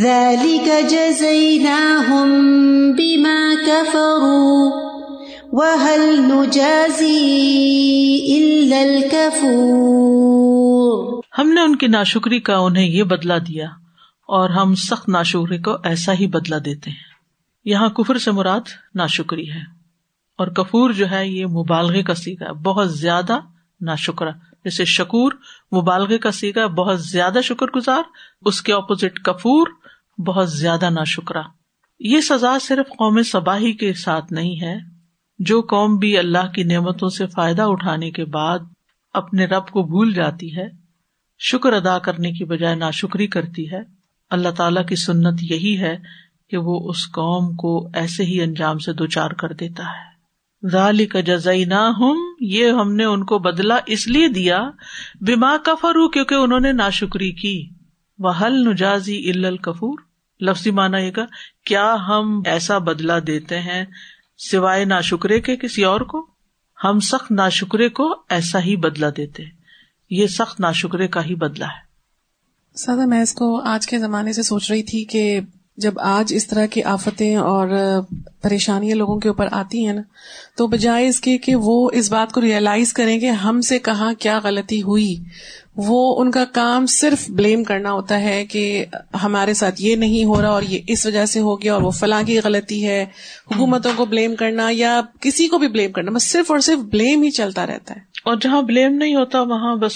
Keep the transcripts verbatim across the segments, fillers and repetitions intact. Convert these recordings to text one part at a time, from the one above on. ذَلِكَ جَزَيْنَاهُمْ بِمَا كَفَرُوا وَهَلْ نُجَازِي إِلَّا الْكَفُورَ. ہم نے ان کی ناشکری کا انہیں یہ بدلہ دیا اور ہم سخت ناشکری کو ایسا ہی بدلہ دیتے ہیں. یہاں کفر سے مراد ناشکری ہے اور کفور جو ہے یہ مبالغے کا صیغہ ہے، بہت زیادہ ناشکرا. جیسے شکور مبالغے کا صیغہ ہے، بہت زیادہ شکر گزار. اس کے اپوزٹ کفور، بہت زیادہ ناشکرا. یہ سزا صرف قوم سبا ہی کے ساتھ نہیں ہے، جو قوم بھی اللہ کی نعمتوں سے فائدہ اٹھانے کے بعد اپنے رب کو بھول جاتی ہے، شکر ادا کرنے کی بجائے ناشکری کرتی ہے. اللہ تعالیٰ کی سنت یہی ہے کہ وہ اس قوم کو ایسے ہی انجام سے دوچار کر دیتا ہے. ذالک جزائناہم، یہ ہم نے ان کو بدلہ اس لیے دیا، بما کفروا، کیونکہ انہوں نے ناشکری کی. وہل نجازی الا الکفور، لفظی معنی یہ کہ کیا ہم ایسا بدلہ دیتے ہیں سوائے ناشکرے کے کسی اور کو؟ ہم سخت ناشکرے کو ایسا ہی بدلہ دیتے ہیں. یہ سخت ناشکرے کا ہی بدلہ ہے. سادہ میں اس کو آج کے زمانے سے سوچ رہی تھی کہ جب آج اس طرح کی آفتیں اور پریشانیاں لوگوں کے اوپر آتی ہیں نا، تو بجائے اس کے کہ وہ اس بات کو ریئلائز کریں کہ ہم سے کہاں کیا غلطی ہوئی، وہ ان کا کام صرف بلیم کرنا ہوتا ہے کہ ہمارے ساتھ یہ نہیں ہو رہا اور یہ اس وجہ سے ہو گیا اور وہ فلاں کی غلطی ہے. حکومتوں کو بلیم کرنا یا کسی کو بھی بلیم کرنا، بس صرف اور صرف بلیم ہی چلتا رہتا ہے. اور جہاں بلیم نہیں ہوتا وہاں بس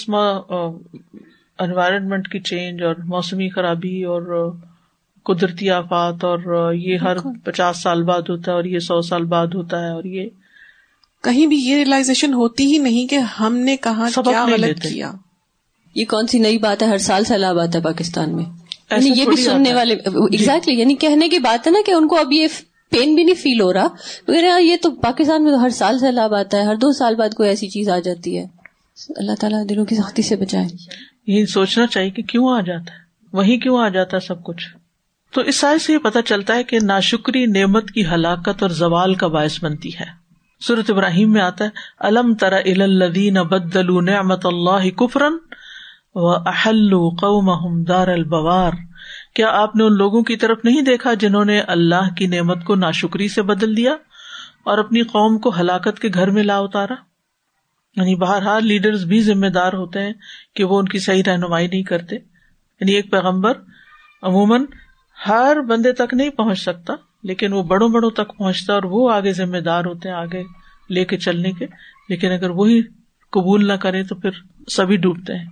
انوائرمنٹ کی چینج اور موسمی خرابی اور قدرتی آفات، اور یہ ہر پچاس سال بعد ہوتا ہے اور یہ سو سال بعد ہوتا ہے. اور یہ کہیں بھی یہ ریلائزیشن ہوتی ہی نہیں کہ ہم نے کہاں کیا غلط کیا. یہ کون سی نئی بات ہے؟ ہر سال سیلاب آتا ہے پاکستان میں. یعنی یہ بھی سننے والے ایگزیکٹلی، یعنی کہنے کی بات ہے نا کہ ان کو اب یہ پین بھی نہیں فیل ہو رہا، مگر یہ تو پاکستان میں ہر سال سیلاب آتا ہے، ہر دو سال بعد کوئی ایسی چیز آ جاتی ہے. اللہ تعالیٰ دلوں کی سختی سے بچائے. یہ سوچنا چاہیے کہ کیوں آ جاتا ہے، وہی کیوں آ جاتا ہے سب کچھ. تو اس سائے سے یہ پتہ چلتا ہے کہ ناشکری نعمت کی ہلاکت اور زوال کا باعث بنتی ہے. سورۃ ابراہیم میں آتا ہے، الم تر الی الذین بدلوا نعمت اللہ کفرا واحلوا قومہم دار البوار. کیا آپ نے ان لوگوں کی طرف نہیں دیکھا جنہوں نے اللہ کی نعمت کو ناشکری سے بدل دیا اور اپنی قوم کو ہلاکت کے گھر میں لا اتارا؟ یعنی بہرحال لیڈرز بھی ذمہ دار ہوتے ہیں کہ وہ ان کی صحیح رہنمائی نہیں کرتے. یعنی ایک پیغمبر عموماً ہر بندے تک نہیں پہنچ سکتا، لیکن وہ بڑوں بڑوں تک پہنچتا اور وہ آگے ذمہ دار ہوتے ہیں آگے لے کے چلنے کے. لیکن اگر وہی قبول نہ کریں تو پھر سبھی ڈوبتے ہیں.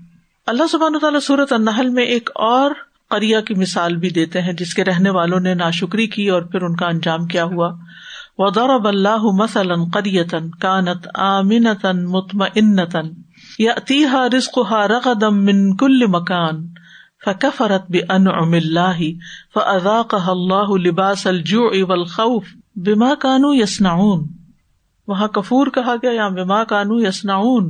اللہ سبحانہ وتعالیٰ سورۃ النحل میں ایک اور قریہ کی مثال بھی دیتے ہیں جس کے رہنے والوں نے ناشکری کی اور پھر ان کا انجام کیا ہوا. وَضَرَبَ اللَّهُ مَثَلًا قَرْيَةً كَانَتْ آمِنَةً مُطْمَئِنَّةً يَأْتِيهَا رِزْقُهَا رَغَدًا مِنْ كُلِّ مَكَانٍ فَكَفَرَتْ بِأَنْعُمِ اللَّهِ فَأَذَاقَهَا اللَّهُ لِبَاسَ الْجُوعِ وَالْخَوْفِ بِمَا كَانُوا يَصْنَعُونَ. وہاں کفور کہا گیا، یہاں بِمَا كَانُوا يَصْنَعُونَ.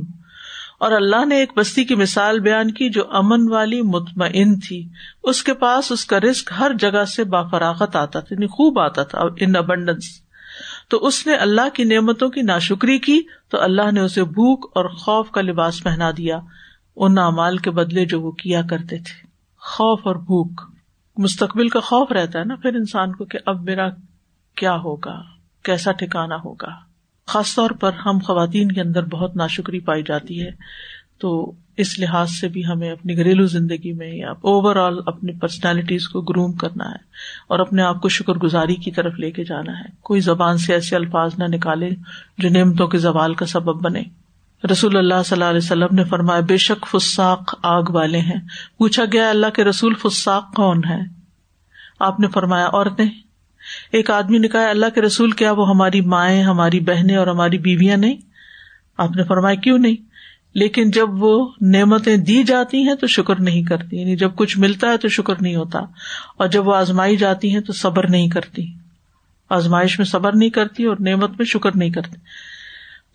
اور اللہ نے ایک بستی کی مثال بیان کی جو امن والی مطمئن تھی، اس کے پاس اس کا رزق ہر جگہ سے بافراغت آتا تھا، یعنی خوب آتا تھا، ان ابنڈنس. تو اس نے اللہ کی نعمتوں کی ناشکری کی تو اللہ نے اسے بھوک اور خوف کا لباس پہنا دیا، ان اعمال کے بدلے جو وہ کیا کرتے تھے. خوف اور بھوک، مستقبل کا خوف رہتا ہے نا پھر انسان کو کہ اب میرا کیا ہوگا، کیسا ٹھکانا ہوگا. خاص طور پر ہم خواتین کے اندر بہت ناشکری پائی جاتی ہے، تو اس لحاظ سے بھی ہمیں اپنی گھریلو زندگی میں یا اوور آل اپنی پرسنالٹیز کو گروم کرنا ہے اور اپنے آپ کو شکر گزاری کی طرف لے کے جانا ہے. کوئی زبان سے ایسے الفاظ نہ نکالے جو نعمتوں کے زوال کا سبب بنے. رسول اللہ صلی اللہ علیہ وسلم نے فرمایا، بے شک فساق آگ والے ہیں. پوچھا گیا، اللہ کے رسول فساق کون ہے؟ آپ نے فرمایا، عورتیں. ایک آدمی نے کہا، اللہ کے رسول کیا وہ ہماری مائیں، ہماری بہنیں اور ہماری بیویاں نہیں؟ آپ نے فرمایا، کیوں نہیں، لیکن جب وہ نعمتیں دی جاتی ہیں تو شکر نہیں کرتی. یعنی جب کچھ ملتا ہے تو شکر نہیں ہوتا، اور جب وہ آزمائی جاتی ہیں تو صبر نہیں کرتی. آزمائش میں صبر نہیں کرتی اور نعمت میں شکر نہیں کرتی.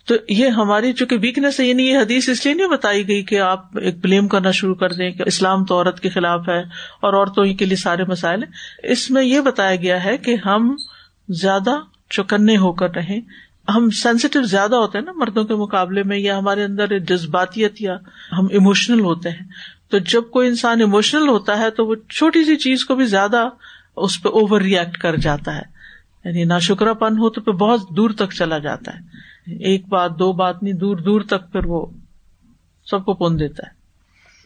تو یہ ہماری چونکہ ویکنیس ہے. یعنی یہ حدیث اس لیے نہیں بتائی گئی کہ آپ ایک بلیم کرنا شروع کر دیں کہ اسلام تو عورت کے خلاف ہے اور عورتوں کے لیے سارے مسائل ہیں. اس میں یہ بتایا گیا ہے کہ ہم زیادہ چوکنے ہو کر رہیں، ہم سینسیٹیو زیادہ ہوتے ہیں نا مردوں کے مقابلے میں، یا ہمارے اندر جذباتیت یا ہم ایموشنل ہوتے ہیں. تو جب کوئی انسان ایموشنل ہوتا ہے تو وہ چھوٹی سی چیز کو بھی زیادہ اس پہ اوور ری ایکٹ کر جاتا ہے، یعنی ناشکرہ پن ہو تو پھر بہت دور تک چلا جاتا ہے، ایک بات دو بات نہیں، دور دور تک پھر وہ سب کو پون دیتا ہے.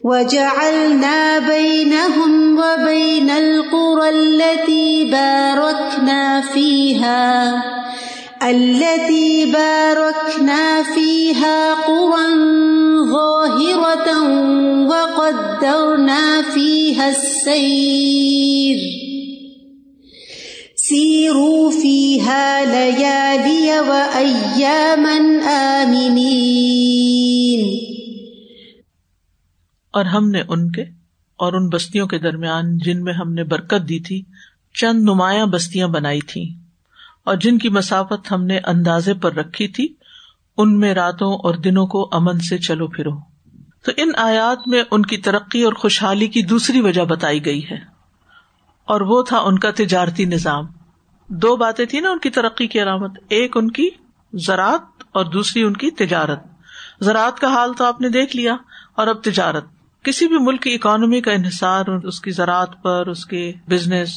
وَجَعَلْنَا بَيْنَهُمْ وَبَيْنَ الْقُرَى الَّتِي بَارَكْنَا فِيهَا الَّتِي بَارَكْنَا فِيهَا قُرًى ظَاهِرَةً وَقَدَّرْنَا فِيهَا السَّيْرَ سِيرُوا فِيهَا لَيَالِيَ وَأَيَّامًا آمِنِينَ. اور ہم نے ان کے اور ان بستیوں کے درمیان جن میں ہم نے برکت دی تھی چند نمایاں بستیاں بنائی تھیں، اور جن کی مسافت ہم نے اندازے پر رکھی تھی، ان میں راتوں اور دنوں کو امن سے چلو پھرو. تو ان آیات میں ان کی ترقی اور خوشحالی کی دوسری وجہ بتائی گئی ہے، اور وہ تھا ان کا تجارتی نظام. دو باتیں تھیں نا ان کی ترقی کی علامت، ایک ان کی زراعت اور دوسری ان کی تجارت. زراعت کا حال تو آپ نے دیکھ لیا، اور اب تجارت. کسی بھی ملک کی اکانومی کا انحصار اس کی زراعت پر، اس کے بزنس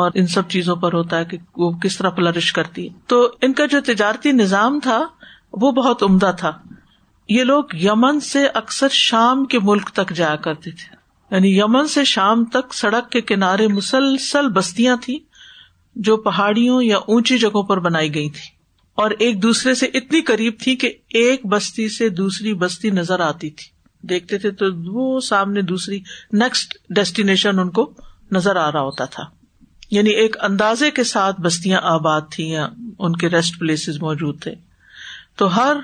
اور ان سب چیزوں پر ہوتا ہے کہ وہ کس طرح فلرش کرتی ہے. تو ان کا جو تجارتی نظام تھا وہ بہت عمدہ تھا. یہ لوگ یمن سے اکثر شام کے ملک تک جایا کرتے تھے، یعنی یمن سے شام تک سڑک کے کنارے مسلسل بستیاں تھیں جو پہاڑیوں یا اونچی جگہوں پر بنائی گئی تھی، اور ایک دوسرے سے اتنی قریب تھی کہ ایک بستی سے دوسری بستی نظر آتی تھی، دیکھتے تھے تو وہ سامنے دوسری نیکسٹ ڈیسٹینیشن ان کو نظر آ رہا ہوتا تھا. یعنی ایک اندازے کے ساتھ بستیاں آباد تھیں، ان کے ریسٹ پلیسز موجود تھے. تو ہر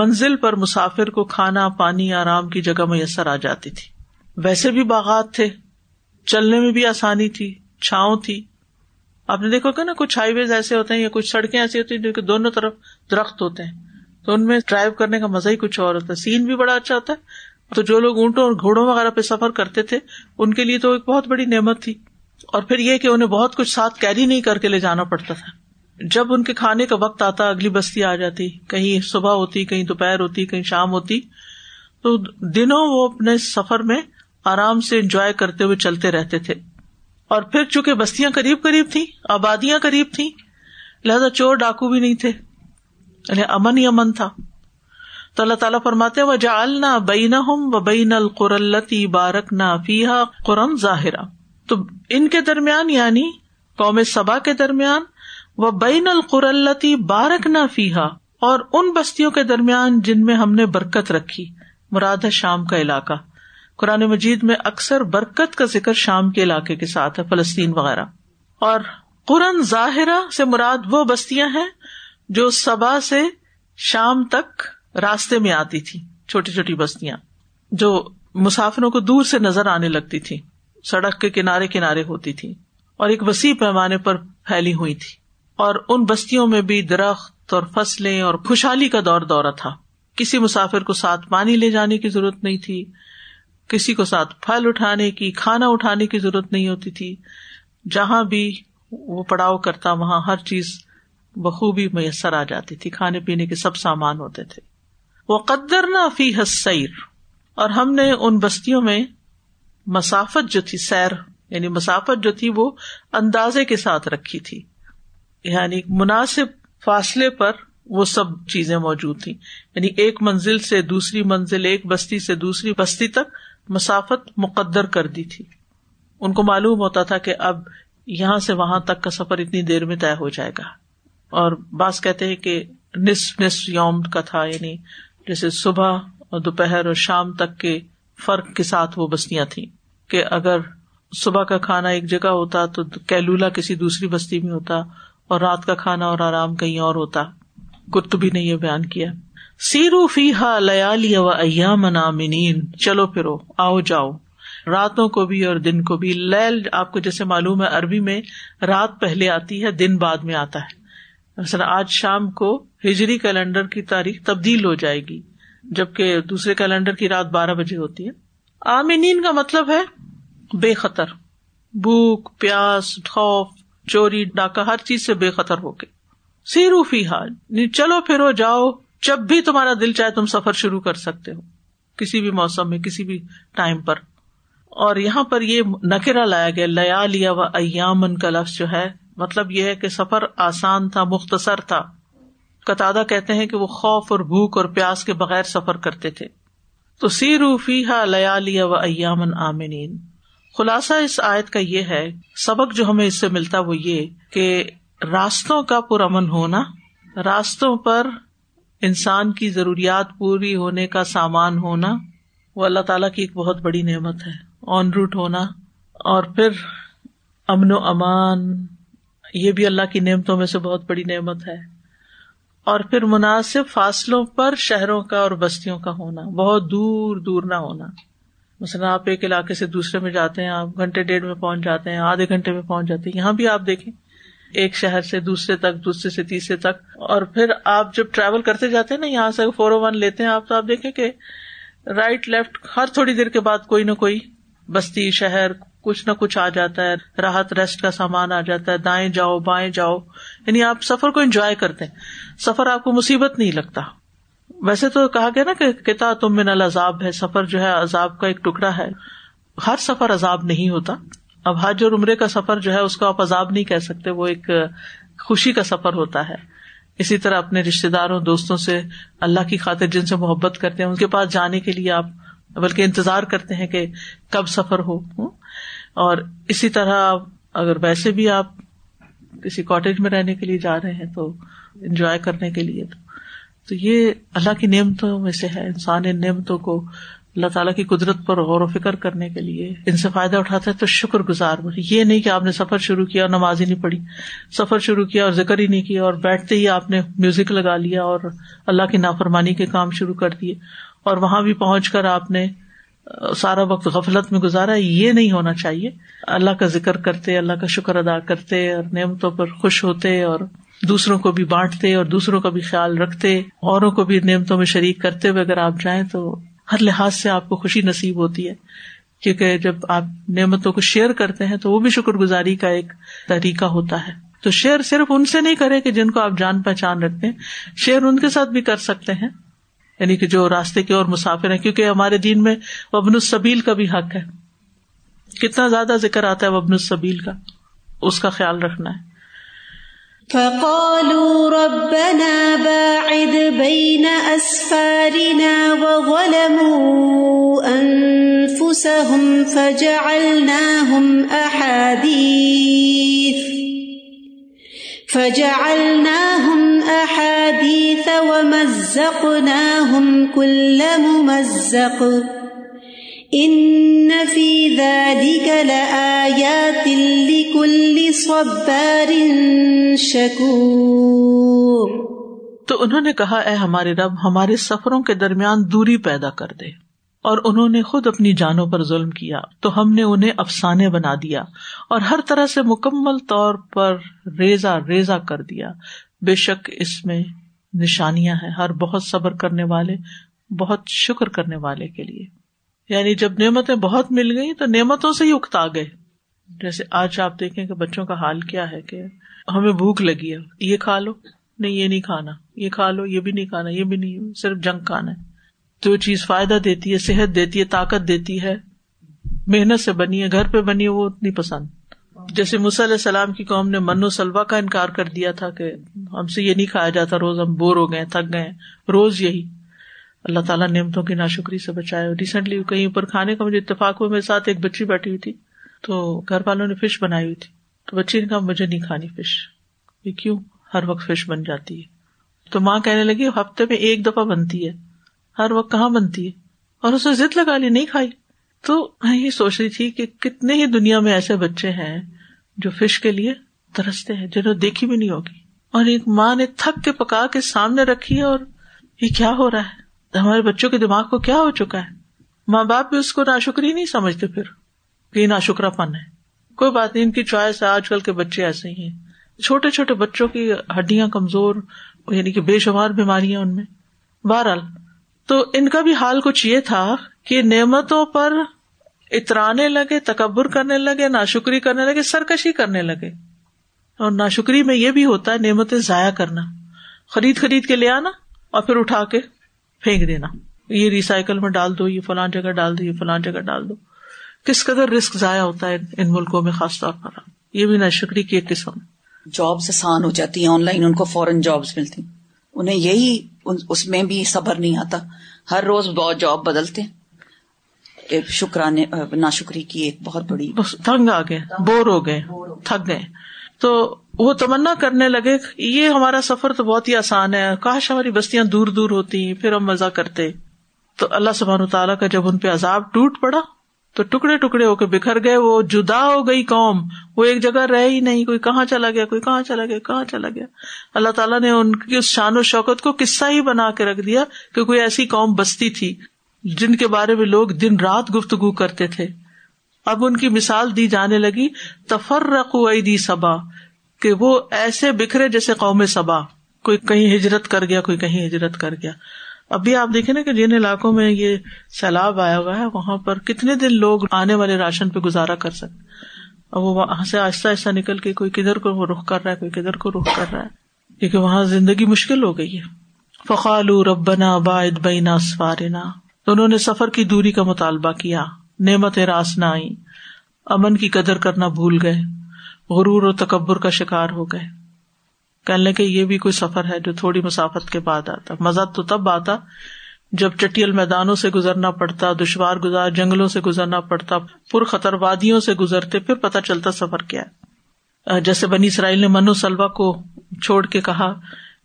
منزل پر مسافر کو کھانا، پانی، آرام کی جگہ میسر آ جاتی تھی. ویسے بھی باغات تھے، چلنے میں بھی آسانی تھی، چھاؤں تھی. آپ نے دیکھو کہ نا کچھ ہائی ویز ایسے ہوتے ہیں یا کچھ سڑکیں ایسی ہوتی ہیں جو کہ دونوں طرف درخت ہوتے ہیں، تو ان میں ڈرائیو کرنے کا مزہ ہی کچھ اور ہوتا ہے، سین بھی بڑا اچھا ہوتا ہے. تو جو لوگ اونٹوں اور گھوڑوں وغیرہ پہ سفر کرتے تھے ان کے لیے تو ایک بہت بڑی نعمت تھی. اور پھر یہ کہ انہیں بہت کچھ ساتھ کیری نہیں کر کے لے جانا پڑتا تھا. جب ان کے کھانے کا وقت آتا، اگلی بستی آ جاتی، کہیں صبح ہوتی، کہیں دوپہر ہوتی، کہیں شام ہوتی. تو دنوں وہ اپنے سفر میں آرام سے انجوائے کرتے ہوئے چلتے رہتے تھے. اور پھر چونکہ بستیاں قریب قریب تھیں، آبادیاں قریب تھیں، لہذا چور ڈاکو بھی نہیں تھے، امن ہی امن تھا. تو اللہ تعالیٰ فرماتے ہیں وَجَعَلْنَا بَيْنَهُمْ وَبَيْنَ الْقُرَى الَّتِي بَارَكْنَا فِيهَا قُرًى ظَاهِرَةً. تو ان کے درمیان یعنی قوم سبا کے درمیان، وَبَيْنَ الْقُرَى الَّتِي بَارَكْنَا فِيهَا، اور ان بستیوں کے درمیان جن میں ہم نے برکت رکھی، مراد ہے شام کا علاقہ. قرآن مجید میں اکثر برکت کا ذکر شام کے علاقے کے ساتھ ہے، فلسطین وغیرہ. اور قرآن ظاہرہ سے مراد وہ بستیاں ہیں جو سبا سے شام تک راستے میں آتی تھی، چھوٹی چھوٹی بستیاں جو مسافروں کو دور سے نظر آنے لگتی تھی، سڑک کے کنارے کنارے ہوتی تھی اور ایک وسیع پیمانے پر پھیلی ہوئی تھی. اور ان بستیوں میں بھی درخت اور فصلیں اور خوشحالی کا دور دورہ تھا. کسی مسافر کو ساتھ پانی لے جانے کی ضرورت نہیں تھی، کسی کو ساتھ پھل اٹھانے کی، کھانا اٹھانے کی ضرورت نہیں ہوتی تھی. جہاں بھی وہ پڑاؤ کرتا وہاں ہر چیز بخوبی میسر آ جاتی تھی، کھانے پینے کے سب سامان ہوتے تھے. وَقَدَّرْنَا فِيهَا السَّيْرَ، اور ہم نے ان بستیوں میں مسافت جو تھی، سیر یعنی مسافت جو تھی وہ اندازے کے ساتھ رکھی تھی، یعنی مناسب فاصلے پر وہ سب چیزیں موجود تھیں. یعنی ایک منزل سے دوسری منزل، ایک بستی سے دوسری بستی تک مسافت مقدر کر دی تھی. ان کو معلوم ہوتا تھا کہ اب یہاں سے وہاں تک کا سفر اتنی دیر میں طے ہو جائے گا. اور بعض کہتے ہیں کہ نصف نصف یوم کا تھا، یعنی جیسے صبح اور دوپہر اور شام تک کے فرق کے ساتھ وہ بستیاں تھیں، کہ اگر صبح کا کھانا ایک جگہ ہوتا تو کیلولا کسی دوسری بستی میں ہوتا، اور رات کا کھانا اور آرام کہیں اور ہوتا. قرطبی نے یہ بیان کیا، سیرو فیہا لیالی و ایامن آمنین، چلو پھرو، آؤ جاؤ، راتوں کو بھی اور دن کو بھی. لیل آپ کو جیسے معلوم ہے عربی میں رات پہلے آتی ہے، دن بعد میں آتا ہے. مثلا آج شام کو ہجری کیلنڈر کی تاریخ تبدیل ہو جائے گی، جبکہ دوسرے کیلنڈر کی رات بارہ بجے ہوتی ہے. آمینین کا مطلب ہے بے خطر، بھوک، پیاس، خوف، چوری، ڈاکہ، ہر چیز سے بے خطر ہو کے. سیرو فیہا، چلو پھرو، جاؤ، جب بھی تمہارا دل چاہے تم سفر شروع کر سکتے ہو. کسی بھی موسم میں کسی بھی ٹائم پر. اور یہاں پر یہ نکرہ لایا گیا لیالی و ایامن کا لفظ جو ہے مطلب یہ ہے کہ سفر آسان تھا، مختصر تھا. قتادہ کہتے ہیں کہ وہ خوف اور بھوک اور پیاس کے بغیر سفر کرتے تھے. تو سیرو فیہا لیالی و ایامن آمنین. خلاصہ اس آیت کا یہ ہے، سبق جو ہمیں اس سے ملتا وہ یہ کہ راستوں کا پرامن ہونا، راستوں پر انسان کی ضروریات پوری ہونے کا سامان ہونا، وہ اللہ تعالیٰ کی ایک بہت بڑی نعمت ہے. آن روٹ ہونا اور پھر امن و امان، یہ بھی اللہ کی نعمتوں میں سے بہت بڑی نعمت ہے. اور پھر مناسب فاصلوں پر شہروں کا اور بستیوں کا ہونا، بہت دور دور نہ ہونا. مثلا آپ ایک علاقے سے دوسرے میں جاتے ہیں، آپ گھنٹے ڈیڑھ میں پہنچ جاتے ہیں، آدھے گھنٹے میں پہنچ جاتے ہیں. یہاں بھی آپ دیکھیں ایک شہر سے دوسرے تک، دوسرے سے تیسرے تک. اور پھر آپ جب ٹریول کرتے جاتے ہیں نا، یہاں سے فور او ون لیتے ہیں آپ، تو آپ دیکھیں کہ رائٹ لیفٹ ہر تھوڑی دیر کے بعد کوئی نہ کوئی بستی، شہر، کچھ نہ کچھ آ جاتا ہے، راحت ریسٹ کا سامان آ جاتا ہے. دائیں جاؤ، بائیں جاؤ، یعنی آپ سفر کو انجوائے کرتے ہیں، سفر آپ کو مصیبت نہیں لگتا. ویسے تو کہا گیا نا کہ قطعۃ من العذاب ہے، سفر جو ہے عذاب کا ایک ٹکڑا ہے. ہر سفر عذاب نہیں ہوتا. اب حج اور عمرے کا سفر جو ہے اس کو آپ عذاب نہیں کہہ سکتے، وہ ایک خوشی کا سفر ہوتا ہے. اسی طرح اپنے رشتے داروں، دوستوں سے اللہ کی خاطر جن سے محبت کرتے ہیں ان کے پاس جانے کے لیے آپ بلکہ انتظار کرتے ہیں کہ کب سفر ہو. اور اسی طرح اگر ویسے بھی آپ کسی کاٹیج میں رہنے کے لیے جا رہے ہیں تو انجوائے کرنے کے لیے، تو یہ اللہ کی نعمتوں میں سے ہے. انسان ان نعمتوں کو، اللہ تعالیٰ کی قدرت پر غور و فکر کرنے کے لیے ان سے فائدہ اٹھاتا ہے تو شکر گزار بنے. یہ نہیں کہ آپ نے سفر شروع کیا اور نماز ہی نہیں پڑھی، سفر شروع کیا اور ذکر ہی نہیں کیا، اور بیٹھتے ہی آپ نے میوزک لگا لیا اور اللہ کی نافرمانی کے کام شروع کر دیے، اور وہاں بھی پہنچ کر آپ نے سارا وقت غفلت میں گزارا. یہ نہیں ہونا چاہیے. اللہ کا ذکر کرتے، اللہ کا شکر ادا کرتے، اور نعمتوں پر خوش ہوتے، اور دوسروں کو بھی بانٹتے، اور دوسروں کا بھی خیال رکھتے، اوروں کو بھی نعمتوں میں شریک کرتے ہوئے اگر آپ جائیں تو ہر لحاظ سے آپ کو خوشی نصیب ہوتی ہے، کیونکہ جب آپ نعمتوں کو شیئر کرتے ہیں تو وہ بھی شکر گزاری کا ایک طریقہ ہوتا ہے. تو شیئر صرف ان سے نہیں کریں کہ جن کو آپ جان پہچان رکھتے ہیں، شیئر ان کے ساتھ بھی کر سکتے ہیں، یعنی کہ جو راستے کے اور مسافر ہیں، کیونکہ ہمارے دین میں وابن السبیل کا بھی حق ہے. کتنا زیادہ ذکر آتا ہے وابن السبیل کا، اس کا خیال رکھنا ہے. فَقَالُوا رَبَّنَا بَاعِدْ بَيْنَ أَسْفَارِنَا وَظَلَمُوا أَنفُسَهُمْ فَجَعَلْنَاهُمْ أَحَادِيثَ فَجَعَلْنَاهُمْ أَحَادِيثَ وَمَزَّقْنَاهُمْ كُلَّ مُمَزَّقٍ إِنَّ فِي ذَلِكَ لَآيَاتٍ لِكُلِّ صَبَّارٍ شَكُورٍ. تو انہوں نے کہا، اے ہمارے رب، ہمارے سفروں کے درمیان دوری پیدا کر دے. اور انہوں نے خود اپنی جانوں پر ظلم کیا تو ہم نے انہیں افسانے بنا دیا اور ہر طرح سے مکمل طور پر ریزہ ریزہ کر دیا. بے شک اس میں نشانیاں ہیں ہر بہت صبر کرنے والے، بہت شکر کرنے والے کے لیے. یعنی جب نعمتیں بہت مل گئیں تو نعمتوں سے ہی اکتا گئے. جیسے آج آپ دیکھیں کہ بچوں کا حال کیا ہے کہ ہمیں بھوک لگی ہے، یہ کھا لو، نہیں یہ نہیں کھانا، یہ کھا لو، یہ بھی نہیں کھانا، یہ بھی نہیں، صرف جنک کھانا ہے. جو چیز فائدہ دیتی ہے، صحت دیتی ہے، طاقت دیتی ہے، محنت سے بنی ہے، گھر پہ بنی ہے، وہ اتنی پسند. جیسے موسیٰ علیہ السلام کی قوم نے من و سلویٰ کا انکار کر دیا تھا کہ ہم سے یہ نہیں کھایا جاتا، روز ہم بور ہو گئے، تھک گئے روز یہی. اللہ تعالیٰ نعمتوں کی ناشکری سے بچائے. ریسنٹلی کہیں اوپر کھانے کا مجھے اتفاق ہوا، میرے ساتھ ایک بچی بیٹھی ہوئی تھی تو گھر والوں نے فش بنائی ہوئی تھی، تو بچی نے کہا مجھے نہیں کھانی فش. یہ کیوں؟ ہر وقت فش بن جاتی ہے. تو ماں کہنے لگی ہفتے میں ایک دفعہ بنتی ہے، ہر وقت کہاں بنتی ہے. اور اس نے ضد لگا لی، نہیں کھائی. تو میں یہ سوچ رہی تھی کہ کتنے ہی دنیا میں ایسے بچے ہیں جو فش کے لیے ترستے ہیں، جنہوں دیکھی بھی نہیں ہوگی، اور ایک ماں نے تھک کے پکا کے سامنے رکھی ہے. اور یہ کیا ہو رہا ہے؟ ہمارے بچوں کے دماغ کو کیا ہو چکا ہے؟ ماں باپ بھی اس کو ناشکری نہیں سمجھتے پھر کہ یہ ناشکرا پن ہے. کوئی بات نہیں، ان کی چوائس ہے. آج کل کے بچے ایسے ہی ہیں، چھوٹے چھوٹے بچوں کی ہڈیاں کمزور، یعنی کہ بے شمار بیماریاں ان میں. بہرحال تو ان کا بھی حال کچھ یہ تھا کہ نعمتوں پر اترانے لگے، تکبر کرنے لگے، ناشکری کرنے لگے، سرکشی کرنے لگے. اور ناشکری میں یہ بھی ہوتا ہے نعمتیں ضائع کرنا، خرید خرید کے لے آنا اور پھر اٹھا کے پھینک دینا. یہ ریسائیکل میں ڈال دو, یہ فلان جگہ ڈال دو, یہ فلان جگہ ڈال دو. کس قدر رسک ضائع ہوتا ہے ان ملکوں میں خاص طور پر. یہ بھی ناشکری کی ایک قسم. جابز آسان ہو جاتی ہیں آن لائن, ان کو فوراً جابز ملتی, انہیں یہی اس میں بھی صبر نہیں آتا, ہر روز جاب بدلتے ہیں. شکرانے ناشکری کی ایک بہت بڑی, تنگ آ گئے, بور ہو گئے, تھک گئے, تو وہ تمنا کرنے لگے یہ ہمارا سفر تو بہت ہی آسان ہے, کاش ہماری بستیاں دور دور ہوتی پھر ہم مزہ کرتے. تو اللہ سبحانہ وتعالیٰ کا جب ان پہ عذاب ٹوٹ پڑا تو ٹکڑے ٹکڑے ہو کے بکھر گئے, وہ جدا ہو گئی قوم, وہ ایک جگہ رہے ہی نہیں, کوئی کہاں چلا گیا, کوئی کہاں چلا گیا, کہاں چلا گیا. اللہ تعالیٰ نے ان کی اس شان و شوکت کو قصہ ہی بنا کے رکھ دیا کہ کوئی ایسی قوم بستی تھی جن کے بارے میں لوگ دن رات گفتگو کرتے تھے. اب ان کی مثال دی جانے لگی, تفرقوا ایدی سبا, کہ وہ ایسے بکھرے جیسے قوم سبا, کوئی کہیں ہجرت کر گیا, کوئی کہیں ہجرت کر گیا. ابھی آپ دیکھیں نا کہ جن علاقوں میں یہ سیلاب آیا ہوا ہے وہاں پر کتنے دن لوگ آنے والے راشن پہ گزارا کر سکتے, اور وہ وہاں سے آہستہ آہستہ نکل کے کوئی کدھر کو رخ کر رہا ہے, کوئی کدھر کو رخ کر رہا ہے, کیونکہ وہاں زندگی مشکل ہو گئی ہے. فقالوا ربنا باعد بین اسفارنا, تو انہوں نے سفر کی دوری کا مطالبہ کیا, نعمتیں راس نہ آئیں, امن کی قدر کرنا بھول گئے, غرور و تکبر کا شکار ہو گئے. کہنے کہ یہ بھی کوئی سفر ہے جو تھوڑی مسافت کے بعد آتا, مزہ تو تب آتا جب چٹیل میدانوں سے گزرنا پڑتا, دشوار گزار جنگلوں سے گزرنا پڑتا, پر خطر وادیوں سے گزرتے, پھر پتہ چلتا سفر کیا ہے. جیسے بنی اسرائیل نے منو سلوہ کو چھوڑ کے کہا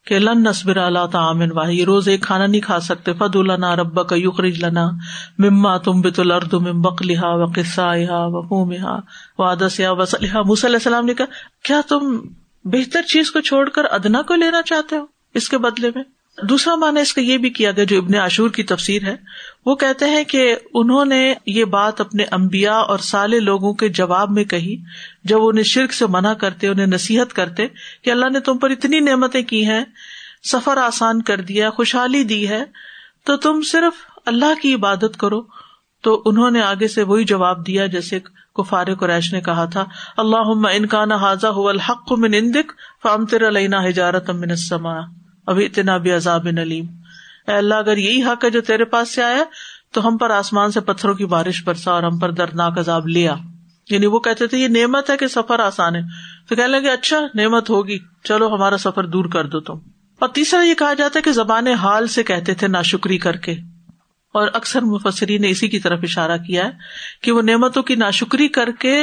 کہ لن نصبر علی طعام واحد, یہ روز ایک کھانا نہیں کھا سکتے. فادع لنا ربک یخرج لنا مما تنبت الارض من بقلها وقثائها وفومها وعدسها وبصلها. موسیٰ علیہ السلام نے کہا کیا تم بہتر چیز کو چھوڑ کر ادنا کو لینا چاہتے ہو اس کے بدلے میں. دوسرا معنی اس کا یہ بھی کیا گیا جو ابن عاشور کی تفسیر ہے, وہ کہتے ہیں کہ انہوں نے یہ بات اپنے انبیاء اور صالح لوگوں کے جواب میں کہی جب انہیں شرک سے منع کرتے, انہیں نصیحت کرتے کہ اللہ نے تم پر اتنی نعمتیں کی ہیں, سفر آسان کر دیا, خوشحالی دی ہے, تو تم صرف اللہ کی عبادت کرو. تو انہوں نے آگے سے وہی جواب دیا جیسے کفار قریش نے کہا تھا, اللہم ان کان ھذا ھو الحق من عندک فامطر علینا حجارۃ من السماء او ائتنا بعذاب الیم. اے اللہ اگر یہی حق ہے جو تیرے پاس سے آیا تو ہم پر آسمان سے پتھروں کی بارش برسا اور ہم پر دردناک عذاب لیا. یعنی وہ کہتے تھے یہ نعمت ہے کہ سفر آسان ہے, تو کہنے لگے اچھا نعمت ہوگی, چلو ہمارا سفر دور کر دو تم. اور تیسرا یہ کہا جاتا ہے کہ زبان حال سے کہتے تھے ناشکری کر کے, اور اکثر مفسرین نے اسی کی طرف اشارہ کیا ہے کہ وہ نعمتوں کی ناشکری کر کے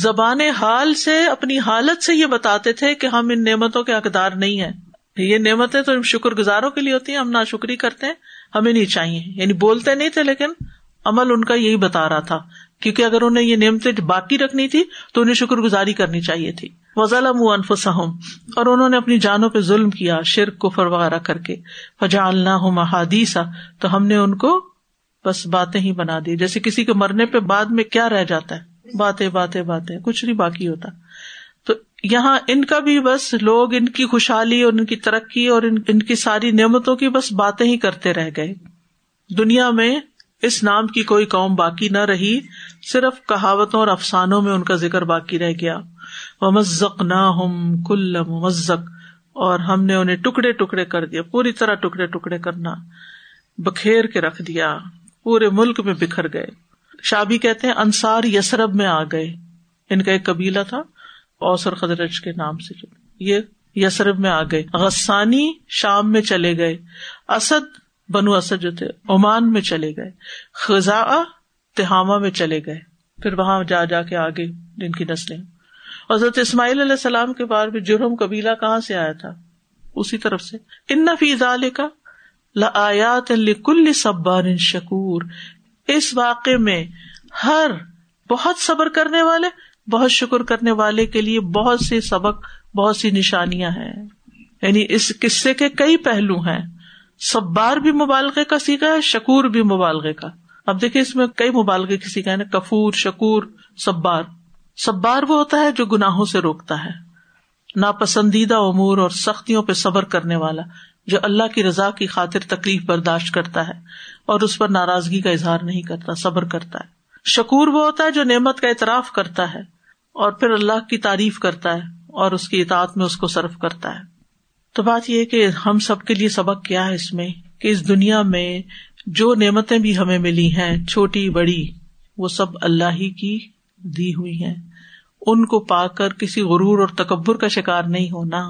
زبان حال سے اپنی حالت سے یہ بتاتے تھے کہ ہم ان نعمتوں کے حقدار نہیں ہیں, یہ نعمتیں تو شکر گزاروں کے لیے ہوتی ہیں, ہم ناشکری کرتے ہیں, ہمیں نہیں چاہیے. یعنی بولتے نہیں تھے لیکن عمل ان کا یہی بتا رہا تھا, کیونکہ اگر انہیں یہ نعمتیں باقی رکھنی تھی تو انہیں شکر گزاری کرنی چاہیے تھی. وظلموا انفسهم, اور انہوں نے اپنی جانوں پہ ظلم کیا شرک کفر وغیرہ کر کے. فجعلناهم احادیث, تو ہم نے ان کو بس باتیں ہی بنا دی, جیسے کسی کے مرنے پہ بعد میں کیا رہ جاتا ہے, باتیں باتیں باتیں, کچھ نہیں باقی ہوتا. تو یہاں ان کا بھی بس لوگ ان کی خوشحالی اور ان کی ترقی اور ان, ان کی ساری نعمتوں کی بس باتیں ہی کرتے رہ گئے. دنیا میں اس نام کی کوئی قوم باقی نہ رہی, صرف کہاوتوں اور افسانوں میں ان کا ذکر باقی رہ گیا. وَمَزَّقْنَاهُمْ كُلَّ مُمَزَّقٍ, اور ہم نے انہیں ٹکڑے ٹکڑے کر دیا, پوری طرح ٹکڑے ٹکڑے کرنا, بکھیر کے رکھ دیا, پورے ملک میں بکھر گئے. شابی کہتے ہیں انصار یسرب میں آ گئے, ان کا ایک قبیلہ تھا اوس اور خزرج کے نام سے, یہ یسرب میں آ گئے. غسانی شام میں چلے گئے, اسد بنو اسد جو تھے عمان میں چلے گئے, خزاعہ تہامہ میں چلے گئے, پھر وہاں جا جا کے آگے جن کی نسلیں. حضرت اسماعیل علیہ السلام کے بارے میں جرہم قبیلہ کہاں سے آیا تھا, اسی طرف سے. ان فی ذلک لآیات لکل صبار شکور, اس واقعے میں ہر بہت صبر کرنے والے, بہت شکر کرنے والے کے لیے بہت سے سبق, بہت سی نشانیاں ہیں. یعنی اس قصے کے کئی پہلو ہیں. صبار بھی مبالغے کا صیغہ ہے, شکور بھی مبالغے کا. اب دیکھیں اس میں کئی مبالغے کی صیغہ ہیں, کفور, شکور, صبار. صبار وہ ہوتا ہے جو گناہوں سے روکتا ہے, ناپسندیدہ امور اور سختیوں پہ صبر کرنے والا, جو اللہ کی رضا کی خاطر تکلیف برداشت کرتا ہے اور اس پر ناراضگی کا اظہار نہیں کرتا, صبر کرتا ہے. شکور وہ ہوتا ہے جو نعمت کا اعتراف کرتا ہے اور پھر اللہ کی تعریف کرتا ہے اور اس کی اطاعت میں اس کو صرف کرتا ہے. تو بات یہ کہ ہم سب کے لیے سبق کیا ہے اس میں, کہ اس دنیا میں جو نعمتیں بھی ہمیں ملی ہیں چھوٹی بڑی وہ سب اللہ ہی کی دی ہوئی ہیں، ان کو پا کر کسی غرور اور تکبر کا شکار نہیں ہونا،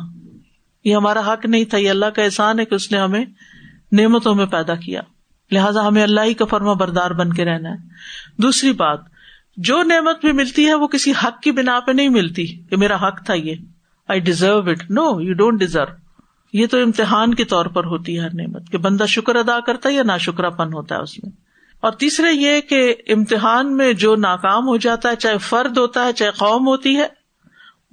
یہ ہمارا حق نہیں تھا، یہ اللہ کا احسان ہے کہ اس نے ہمیں نعمتوں میں پیدا کیا، لہٰذا ہمیں اللہ ہی کا فرما بردار بن کے رہنا ہے۔ دوسری بات، جو نعمت بھی ملتی ہے وہ کسی حق کی بنا پہ نہیں ملتی کہ میرا حق تھا یہ، I deserve it, no you don't deserve, یہ تو امتحان کے طور پر ہوتی ہے ہر نعمت، کہ بندہ شکر ادا کرتا ہے یا ناشکرا پن ہوتا ہے اس میں۔ اور تیسرے یہ کہ امتحان میں جو ناکام ہو جاتا ہے، چاہے فرد ہوتا ہے چاہے قوم ہوتی ہے،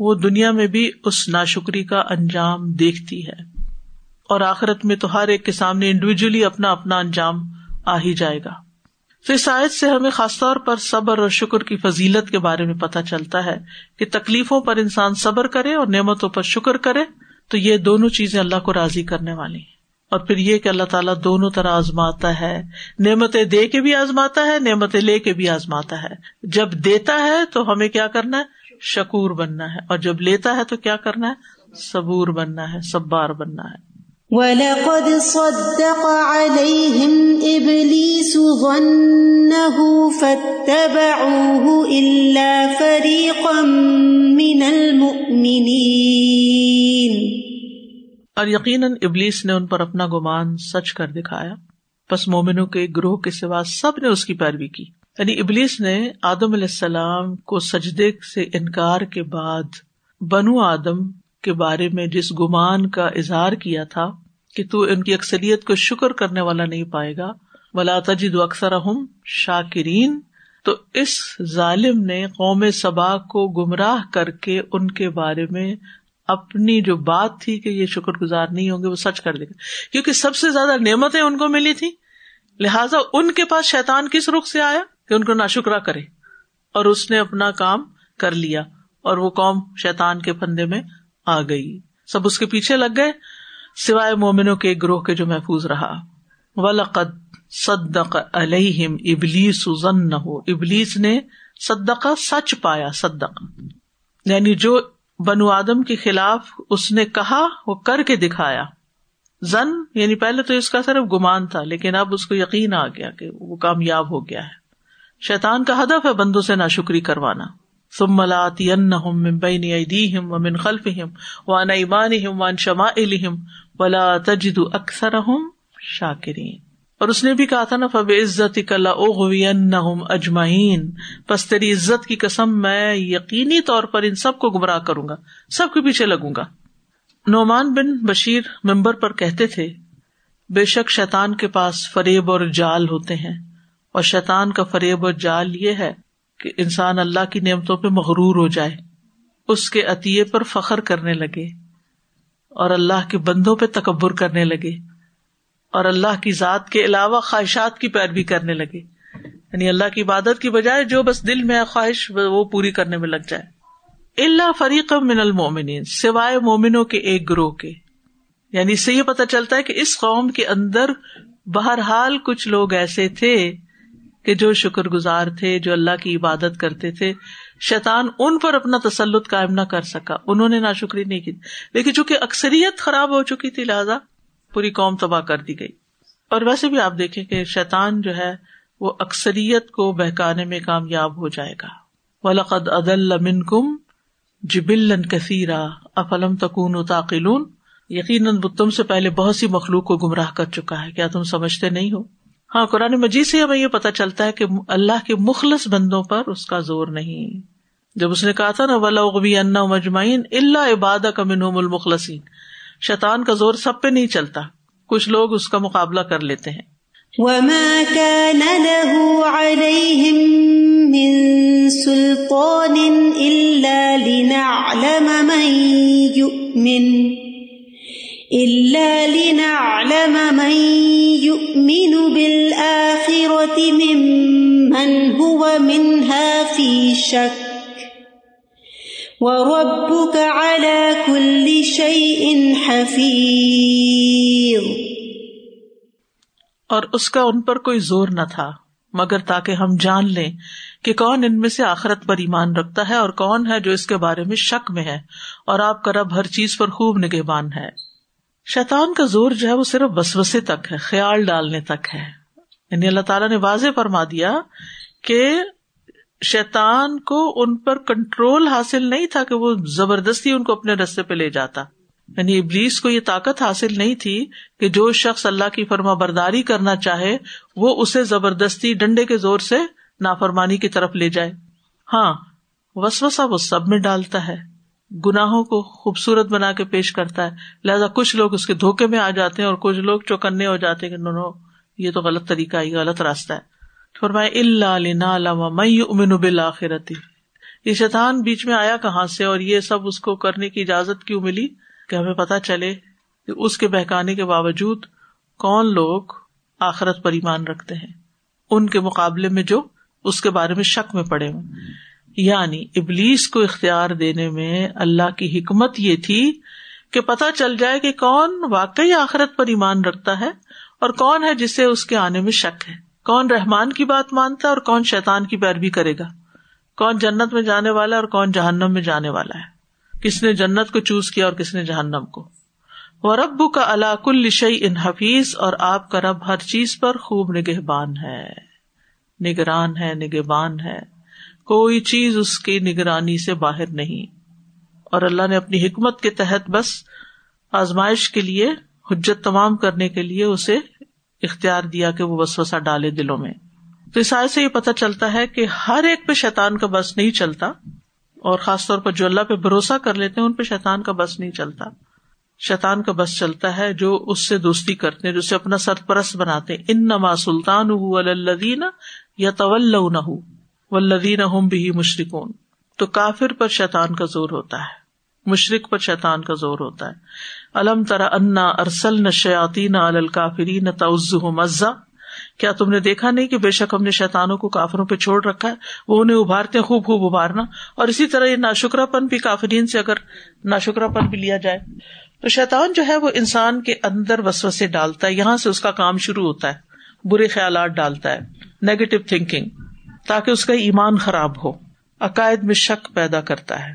وہ دنیا میں بھی اس ناشکری کا انجام دیکھتی ہے، اور آخرت میں تو ہر ایک کے سامنے انڈیویجلی اپنا اپنا انجام آ ہی جائے گا۔ تو اس آیت سے ہمیں خاص طور پر صبر اور شکر کی فضیلت کے بارے میں پتہ چلتا ہے کہ تکلیفوں پر انسان صبر کرے اور نعمتوں پر شکر کرے تو یہ دونوں چیزیں اللہ کو راضی کرنے والی ہیں۔ اور پھر یہ کہ اللہ تعالیٰ دونوں طرح آزماتا ہے، نعمتیں دے کے بھی آزماتا ہے، نعمتیں لے کے بھی آزماتا ہے۔ جب دیتا ہے تو ہمیں کیا کرنا ہے؟ شکور بننا ہے، اور جب لیتا ہے تو کیا کرنا ہے؟ صبور بننا ہے، صبار بننا ہے۔ وَلَقَدْ صَدَّقَ عَلَيْهِمْ إِبْلِيسُ ظَنَّهُ فَاتَّبَعُوهُ إِلَّا فَرِيقًا مِّنَ الْمُؤْمِنِينَ، اور یقیناً ابلیس نے ان پر اپنا گمان سچ کر دکھایا، پس مومنوں کے گروہ کے سوا سب نے اس کی پیروی کی۔ یعنی ابلیس نے آدم علیہ السلام کو سجدے سے انکار کے بعد بنو آدم کے بارے میں جس گمان کا اظہار کیا تھا کہ تو ان کی اکثریت کو شکر کرنے والا نہیں پائے گا، وَلَا تَجِدُ أَكْثَرَهُمْ شَاكِرِينَ، تو اس ظالم نے قوم سبا کو گمراہ کر کے ان کے بارے میں اپنی جو بات تھی کہ یہ شکر گزار نہیں ہوں گے وہ سچ کر دے گا، کیونکہ سب سے زیادہ نعمتیں ان کو ملی تھی، لہٰذا ان کے پاس شیطان کس رخ سے آیا کہ ان کو ناشکرا کرے، اور اس نے اپنا کام کر لیا اور وہ قوم شیطان کے پھندے میں آ گئی، سب اس کے پیچھے لگ گئے سوائے مومنوں کے گروہ کے جو محفوظ رہا۔ وَلَقَدْ صَدَّقَ عَلَيْهِمْ إِبْلِيسُ ظَنَّهُ، ابلیس نے صدقہ سچ پایا، صدقہ یعنی جو بنو آدم کے خلاف اس نے کہا وہ کر کے دکھایا۔ زن یعنی پہلے تو اس کا صرف گمان تھا، لیکن اب اس کو یقین آ گیا کہ وہ کامیاب ہو گیا ہے۔ شیطان کا ہدف ہے بندوں سے ناشکری کروانا۔ ثم لآتینہم من بین ایدیہم ومن خلفہم وعن ایمانہم وعن شمائلہم ولا تجد اکثرہم شاکرین، اور اس نے بھی کہا تھا نا، فَبِعِزَّتِكَ لَأُغْوِيَنَّهُمْ أَجْمَعِينَ، پس تیری عزت کی قسم میں یقینی طور پر ان سب کو گمراہ کروں گا، سب کے پیچھے لگوں گا۔ نعمان بن بشیر منبر پر کہتے تھے، بے شک شیطان کے پاس فریب اور جال ہوتے ہیں، اور شیطان کا فریب اور جال یہ ہے کہ انسان اللہ کی نعمتوں پہ مغرور ہو جائے، اس کے عطیے پر فخر کرنے لگے، اور اللہ کے بندوں پہ تکبر کرنے لگے، اور اللہ کی ذات کے علاوہ خواہشات کی پیروی کرنے لگے، یعنی اللہ کی عبادت کی بجائے جو بس دل میں خواہش وہ پوری کرنے میں لگ جائے۔ الا فریقا من المؤمنین، سوائے مومنوں کے ایک گروہ کے، یعنی اس سے یہ پتہ چلتا ہے کہ اس قوم کے اندر بہرحال کچھ لوگ ایسے تھے کہ جو شکر گزار تھے، جو اللہ کی عبادت کرتے تھے، شیطان ان پر اپنا تسلط قائم نہ کر سکا، انہوں نے ناشکری نہیں کی، لیکن چونکہ اکثریت خراب ہو چکی تھی لہذا پوری قوم تباہ کر دی گئی۔ اور ویسے بھی آپ دیکھیں کہ شیطان جو ہے وہ اکثریت کو بہکانے میں کامیاب ہو جائے گا۔ وَلَقَدْ أَضَلَّ مِنْكُمْ جِبِلًّا كَثِيرًا أَفَلَمْ تَكُونُوا تَعْقِلُونَ، یقیناً تم سے پہلے بہت سی مخلوق کو گمراہ کر چکا ہے، کیا تم سمجھتے نہیں ہو؟ ہاں، قرآن مجید سے ہمیں یہ پتہ چلتا ہے کہ اللہ کے مخلص بندوں پر اس کا زور نہیں۔ جب اس نے کہا تھا نا، وَلَأُغْوِيَنَّهُمْ أَجْمَعِينَ إِلَّا عِبَادَكَ مِنْهُمُ الْمُخْلَصِينَ، شیطان کا زور سب پہ نہیں چلتا، کچھ لوگ اس کا مقابلہ کر لیتے ہیں۔ وَمَا كَانَ لَهُ عَلَيْهِمْ مِن سُلْطَانٍ إِلَّا لِنَعْلَمَ مَن يُؤْمِنُ إِلَّا لِنَعْلَمَ مَن يُؤْمِنُ بِالْآخِرَةِ مِمَّنْ هُوَ مِنْهَا فِي شَكٍّ وَرَبُّكَ عَلَى كُلِّ شَيْءٍ حَفِيظٌ، اور اس کا ان پر کوئی زور نہ تھا مگر تاکہ ہم جان لیں کہ کون ان میں سے آخرت پر ایمان رکھتا ہے اور کون ہے جو اس کے بارے میں شک میں ہے، اور آپ کا رب ہر چیز پر خوب نگہبان ہے۔ شیطان کا زور جو ہے وہ صرف وسوسے تک ہے، خیال ڈالنے تک ہے، یعنی اللہ تعالیٰ نے واضح فرما دیا کہ شیطان کو ان پر کنٹرول حاصل نہیں تھا کہ وہ زبردستی ان کو اپنے رستے پہ لے جاتا، یعنی ابلیس کو یہ طاقت حاصل نہیں تھی کہ جو شخص اللہ کی فرما برداری کرنا چاہے وہ اسے زبردستی ڈنڈے کے زور سے نافرمانی کی طرف لے جائے۔ ہاں، وسوسہ وہ سب میں ڈالتا ہے، گناہوں کو خوبصورت بنا کے پیش کرتا ہے، لہذا کچھ لوگ اس کے دھوکے میں آ جاتے ہیں اور کچھ لوگ چوکنے ہو جاتے ہیں کہ نو نو یہ تو غلط طریقہ ہے، غلط راستہ ہے۔ فرمائے الا لنعلم من یؤمن بالآخرۃ، یہ شیطان بیچ میں آیا کہاں سے اور یہ سب اس کو کرنے کی اجازت کیوں ملی کہ ہمیں پتہ چلے کہ اس کے بہکانے کے باوجود کون لوگ آخرت پر ایمان رکھتے ہیں ان کے مقابلے میں جو اس کے بارے میں شک میں پڑے ہوئے۔ یعنی ابلیس کو اختیار دینے میں اللہ کی حکمت یہ تھی کہ پتہ چل جائے کہ کون واقعی آخرت پر ایمان رکھتا ہے اور کون ہے جسے اس کے آنے میں شک ہے، کون رحمان کی بات مانتا ہے اور کون شیطان کی پیروی کرے گا، کون جنت میں جانے والا ہے اور کون جہنم میں جانے والا ہے، کس نے جنت کو چوز کیا اور کس نے جہنم کو۔ وَرَبُّكَ عَلَىٰ كُلِّ شَيْءٍ حَفِيظٌ، اور آپ کا رب ہر چیز پر خوب نگہبان ہے، نگران ہے، نگہبان ہے، کوئی چیز اس کی نگرانی سے باہر نہیں۔ اور اللہ نے اپنی حکمت کے تحت بس آزمائش کے لیے، حجت تمام کرنے کے لیے اسے اختیار دیا کہ وہ وسوسہ ڈالے دلوں میں۔ تو اس آیت سے یہ پتہ چلتا ہے کہ ہر ایک پہ شیطان کا بس نہیں چلتا، اور خاص طور پر جو اللہ پہ بھروسہ کر لیتے ہیں ان پہ شیطان کا بس نہیں چلتا۔ شیطان کا بس چلتا ہے جو اس سے دوستی کرتے ہیں، جو اسے اپنا سرپرست بناتے ہیں۔ انما سلطانہ علی الذین یتولونہ والذین هم به مشرکون۔ تو کافر پر شیطان کا زور ہوتا ہے، مشرک پر شیطان کا زور ہوتا ہے۔ الم تر انا ارسلنا الشیاطین علی الکافرین تعزهم عزا، کیا تم نے دیکھا نہیں کہ بے شک ہم نے شیطانوں کو کافروں پہ چھوڑ رکھا ہے، وہ انہیں ابھارتے ہیں خوب خوب ابھارنا۔ اور اسی طرح یہ ناشکرا پن بھی، کافرین سے اگر ناشکرا پن بھی لیا جائے تو شیطان جو ہے وہ انسان کے اندر وسوسے ڈالتا ہے، یہاں سے اس کا کام شروع ہوتا ہے، برے خیالات ڈالتا ہے، نیگیٹو تھنکنگ، تاکہ اس کا ایمان خراب ہو، عقائد میں شک پیدا کرتا ہے۔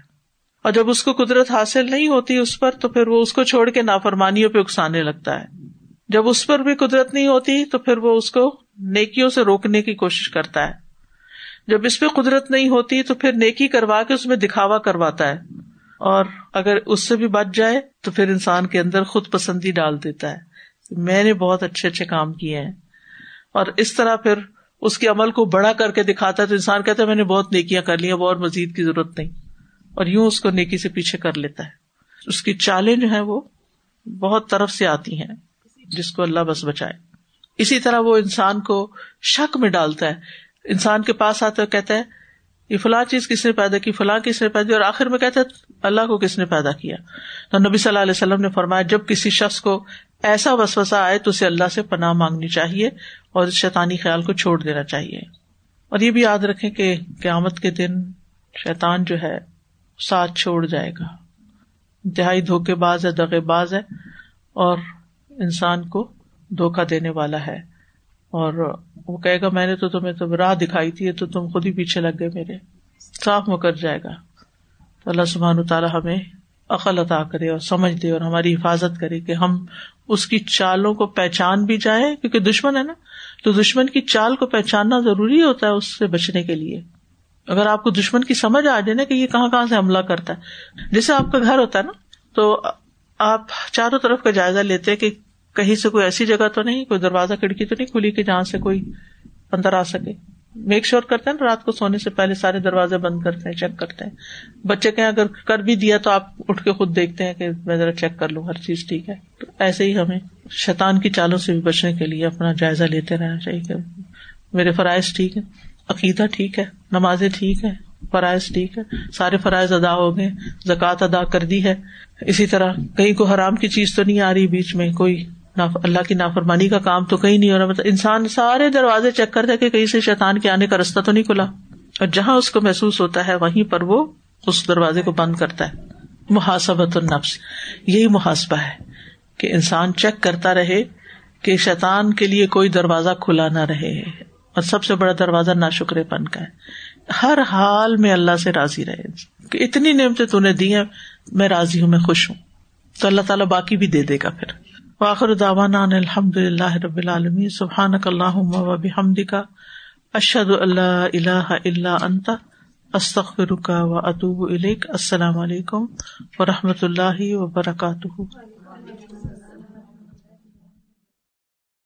اور جب اس کو قدرت حاصل نہیں ہوتی اس پر تو پھر وہ اس کو چھوڑ کے نافرمانیوں پہ اکسانے لگتا ہے، جب اس پر بھی قدرت نہیں ہوتی تو پھر وہ اس کو نیکیوں سے روکنے کی کوشش کرتا ہے، جب اس پہ قدرت نہیں ہوتی تو پھر نیکی کروا کے اس میں دکھاوا کرواتا ہے، اور اگر اس سے بھی بچ جائے تو پھر انسان کے اندر خود پسندی ڈال دیتا ہے، میں نے بہت اچھے اچھے کام کیے ہیں، اور اس طرح پھر اس کے عمل کو بڑا کر کے دکھاتا ہے تو انسان کہتا ہے میں نے بہت نیکیاں کر لی، اب اور مزید کی ضرورت نہیں، اور یوں اس کو نیکی سے پیچھے کر لیتا ہے۔ اس کی چالیں جو ہیں وہ بہت طرف سے آتی ہیں، جس کو اللہ بس بچائے۔ اسی طرح وہ انسان کو شک میں ڈالتا ہے، انسان کے پاس آتا ہے کہتا ہے یہ فلاں چیز کس نے پیدا کی، فلاں کس نے پیدا کی، اور آخر میں کہتا ہے اللہ کو کس نے پیدا کیا۔ تو نبی صلی اللہ علیہ وسلم نے فرمایا جب کسی شخص کو ایسا وسوسہ آئے تو اسے اللہ سے پناہ مانگنی چاہیے اور اس شیطانی خیال کو چھوڑ دینا چاہیے۔ اور یہ بھی یاد رکھیں کہ قیامت کے دن شیطان جو ہے ساتھ چھوڑ جائے گا، انتہائی دھوکے باز ہے، دغے باز ہے، اور انسان کو دھوکہ دینے والا ہے، اور وہ کہے گا میں نے تو تمہیں تو راہ دکھائی تھی تو تم خود ہی پیچھے لگ گئے میرے، صاف مکر جائے گا۔ تو اللہ سبحانہ تعالی ہمیں عقل عطا کرے اور سمجھ دے اور ہماری حفاظت کرے کہ ہم اس کی چالوں کو پہچان بھی جائیں، کیونکہ دشمن ہے نا، تو دشمن کی چال کو پہچاننا ضروری ہوتا ہے اس سے بچنے کے لیے۔ اگر آپ کو دشمن کی سمجھ آ جائے نا کہ یہ کہاں کہاں سے حملہ کرتا ہے، جیسے آپ کا گھر ہوتا ہے نا تو آپ چاروں طرف کا جائزہ لیتے کہ کہیں سے کوئی ایسی جگہ تو نہیں، کوئی دروازہ کھڑکی تو نہیں کھلی کہ جہاں سے کوئی اندر آ سکے۔ میک شور کرتے ہیں نا، رات کو سونے سے پہلے سارے دروازے بند کرتے ہیں، چیک کرتے ہیں، بچے کہیں اگر کر بھی دیا تو آپ اٹھ کے خود دیکھتے ہیں کہ میں ذرا چیک کر لوں ہر چیز ٹھیک ہے۔ تو ایسے ہی ہمیں شیطان کی چالوں سے بھی بچنے کے لیے اپنا جائزہ لیتے رہنا چاہیے کہ میرے فرائض ٹھیک ہے، عقیدہ ٹھیک ہے، نمازیں ٹھیک ہے، فرائض ٹھیک ہے، سارے فرائض ادا ہو گئے، زکوٰۃ ادا کر دی ہے، اسی طرح کہیں کوئی حرام کی چیز تو نہیں آ رہی، بیچ میں کوئی اللہ کی نافرمانی کا کام تو کہیں نہیں ہو رہا۔ مطلب انسان سارے دروازے چیک کرتا ہے کہ کہیں سے شیطان کے آنے کا رستہ تو نہیں کھلا، اور جہاں اس کو محسوس ہوتا ہے وہیں پر وہ اس دروازے کو بند کرتا ہے۔ محاسبۃ النفس، یہی محاسبہ ہے کہ انسان چیک کرتا رہے کہ شیطان کے لیے کوئی دروازہ کھلا نہ رہے، اور سب سے بڑا دروازہ ناشکرے پن کا ہے۔ ہر حال میں اللہ سے راضی رہے کہ اتنی نعمتیں تو نے دی ہیں، میں راضی ہوں، میں خوش ہوں، تو اللہ تعالیٰ باقی بھی دے دے گا پھر۔ وآخر دعوانا ان الحمدللہ رب العالمین. سبحانک اللہم و بحمدک، اشہد ان لا الہ الا انت، استغفرک و اتوب الیک. السلام علیکم و رحمۃ اللہ وبرکاتہ.